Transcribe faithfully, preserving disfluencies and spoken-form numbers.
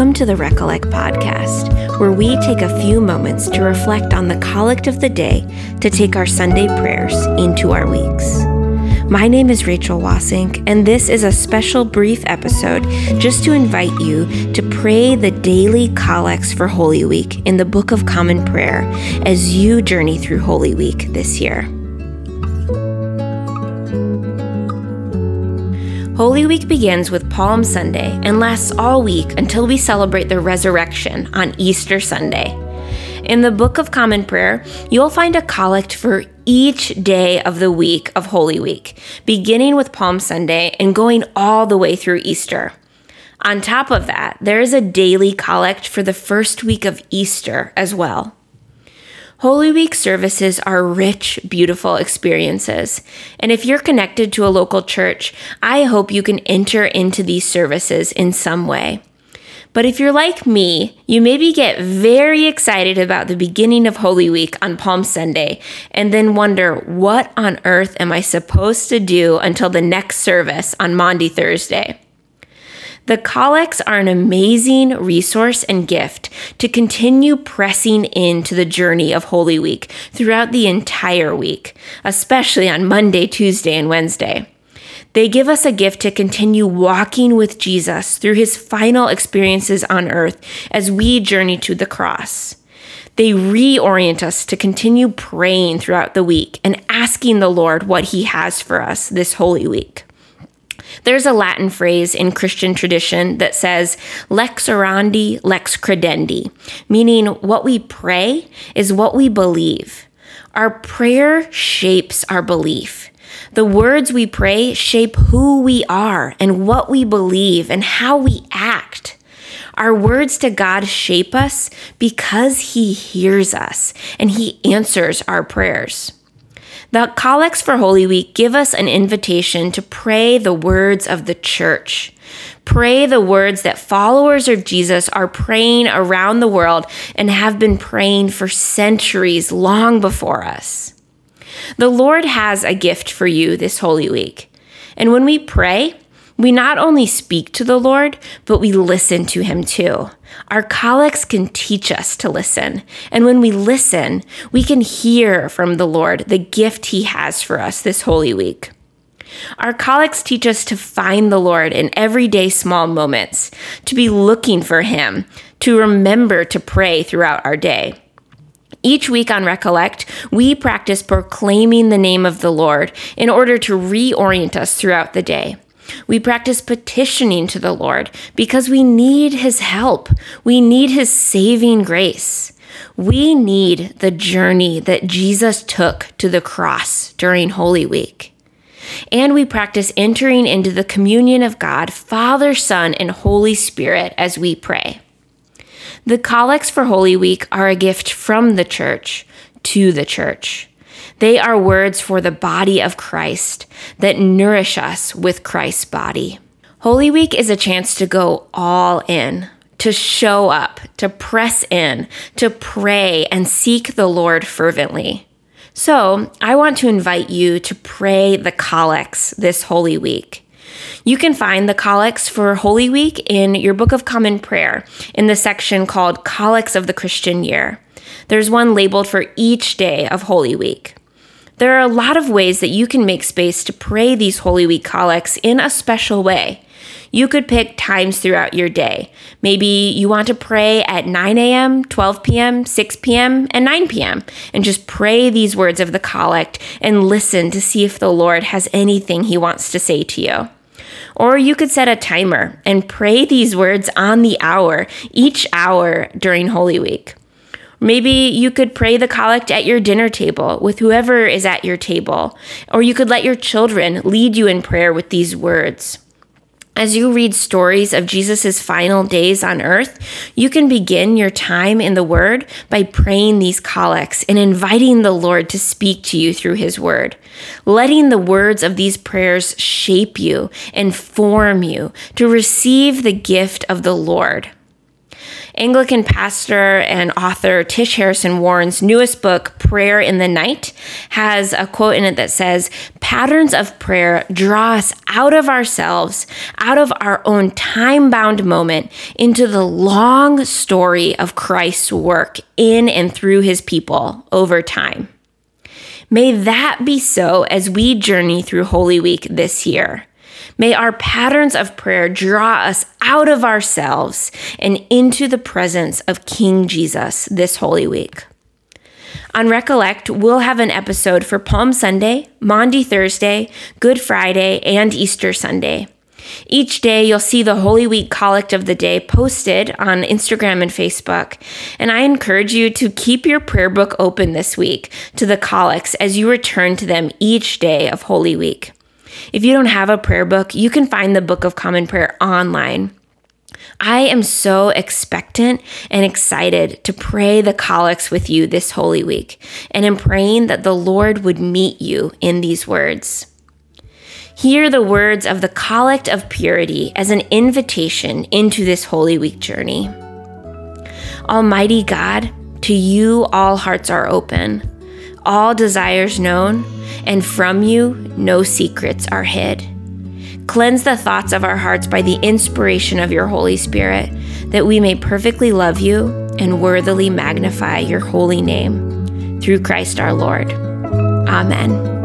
Welcome to the Recollect podcast, where we take a few moments to reflect on the collect of the day to take our Sunday prayers into our weeks. My name is Rachel Wasink, and this is a special brief episode just to invite you to pray the daily collects for Holy Week in the Book of Common Prayer as you journey through Holy Week this year. Holy Week begins with Palm Sunday and lasts all week until we celebrate the resurrection on Easter Sunday. In the Book of Common Prayer, you'll find a collect for each day of the week of Holy Week, beginning with Palm Sunday and going all the way through Easter. On top of that, there is a daily collect for the first week of Easter as well. Holy Week services are rich, beautiful experiences, and if you're connected to a local church, I hope you can enter into these services in some way. But if you're like me, you maybe get very excited about the beginning of Holy Week on Palm Sunday, and then wonder, what on earth am I supposed to do until the next service on Maundy Thursday? The collects are an amazing resource and gift to continue pressing into the journey of Holy Week throughout the entire week, especially on Monday, Tuesday, and Wednesday. They give us a gift to continue walking with Jesus through his final experiences on earth as we journey to the cross. They reorient us to continue praying throughout the week and asking the Lord what he has for us this Holy Week. There's a Latin phrase in Christian tradition that says, lex orandi, lex credendi, meaning what we pray is what we believe. Our prayer shapes our belief. The words we pray shape who we are and what we believe and how we act. Our words to God shape us because he hears us and he answers our prayers. The collects for Holy Week give us an invitation to pray the words of the church. Pray the words that followers of Jesus are praying around the world and have been praying for centuries long before us. The Lord has a gift for you this Holy Week. And when we pray, we not only speak to the Lord, but we listen to him too. Our collects can teach us to listen. And when we listen, we can hear from the Lord the gift he has for us this Holy Week. Our collects teach us to find the Lord in everyday small moments, to be looking for him, to remember to pray throughout our day. Each week on Recollect, we practice proclaiming the name of the Lord in order to reorient us throughout the day. We practice petitioning to the Lord because we need his help. We need his saving grace. We need the journey that Jesus took to the cross during Holy Week. And we practice entering into the communion of God, Father, Son, and Holy Spirit as we pray. The collects for Holy Week are a gift from the church to the church. They are words for the body of Christ that nourish us with Christ's body. Holy Week is a chance to go all in, to show up, to press in, to pray and seek the Lord fervently. So I want to invite you to pray the collects this Holy Week. You can find the collects for Holy Week in your Book of Common Prayer in the section called Collects of the Christian Year. There's one labeled for each day of Holy Week. There are a lot of ways that you can make space to pray these Holy Week collects in a special way. You could pick times throughout your day. Maybe you want to pray at nine a.m., twelve p.m., six p.m., and nine p.m., and just pray these words of the collect and listen to see if the Lord has anything he wants to say to you. Or you could set a timer and pray these words on the hour, each hour during Holy Week. Maybe you could pray the collect at your dinner table with whoever is at your table, or you could let your children lead you in prayer with these words. As you read stories of Jesus' final days on earth, you can begin your time in the Word by praying these collects and inviting the Lord to speak to you through his Word, letting the words of these prayers shape you and form you to receive the gift of the Lord. Anglican pastor and author Tish Harrison Warren's newest book, Prayer in the Night, has a quote in it that says, "Patterns of prayer draw us out of ourselves, out of our own time-bound moment, into the long story of Christ's work in and through his people over time." May that be so as we journey through Holy Week this year. May our patterns of prayer draw us out of ourselves and into the presence of King Jesus this Holy Week. On Recollect, we'll have an episode for Palm Sunday, Maundy Thursday, Good Friday, and Easter Sunday. Each day, you'll see the Holy Week Collect of the Day posted on Instagram and Facebook, and I encourage you to keep your prayer book open this week to the collects as you return to them each day of Holy Week. If you don't have a prayer book, you can find the Book of Common Prayer online. I am so expectant and excited to pray the collects with you this Holy Week, and am praying that the Lord would meet you in these words. Hear the words of the Collect of Purity as an invitation into this Holy Week journey. Almighty God, to you all hearts are open, all desires known, and from you no secrets are hid. Cleanse the thoughts of our hearts by the inspiration of your Holy Spirit, that we may perfectly love you and worthily magnify your holy name. Through Christ our Lord. Amen.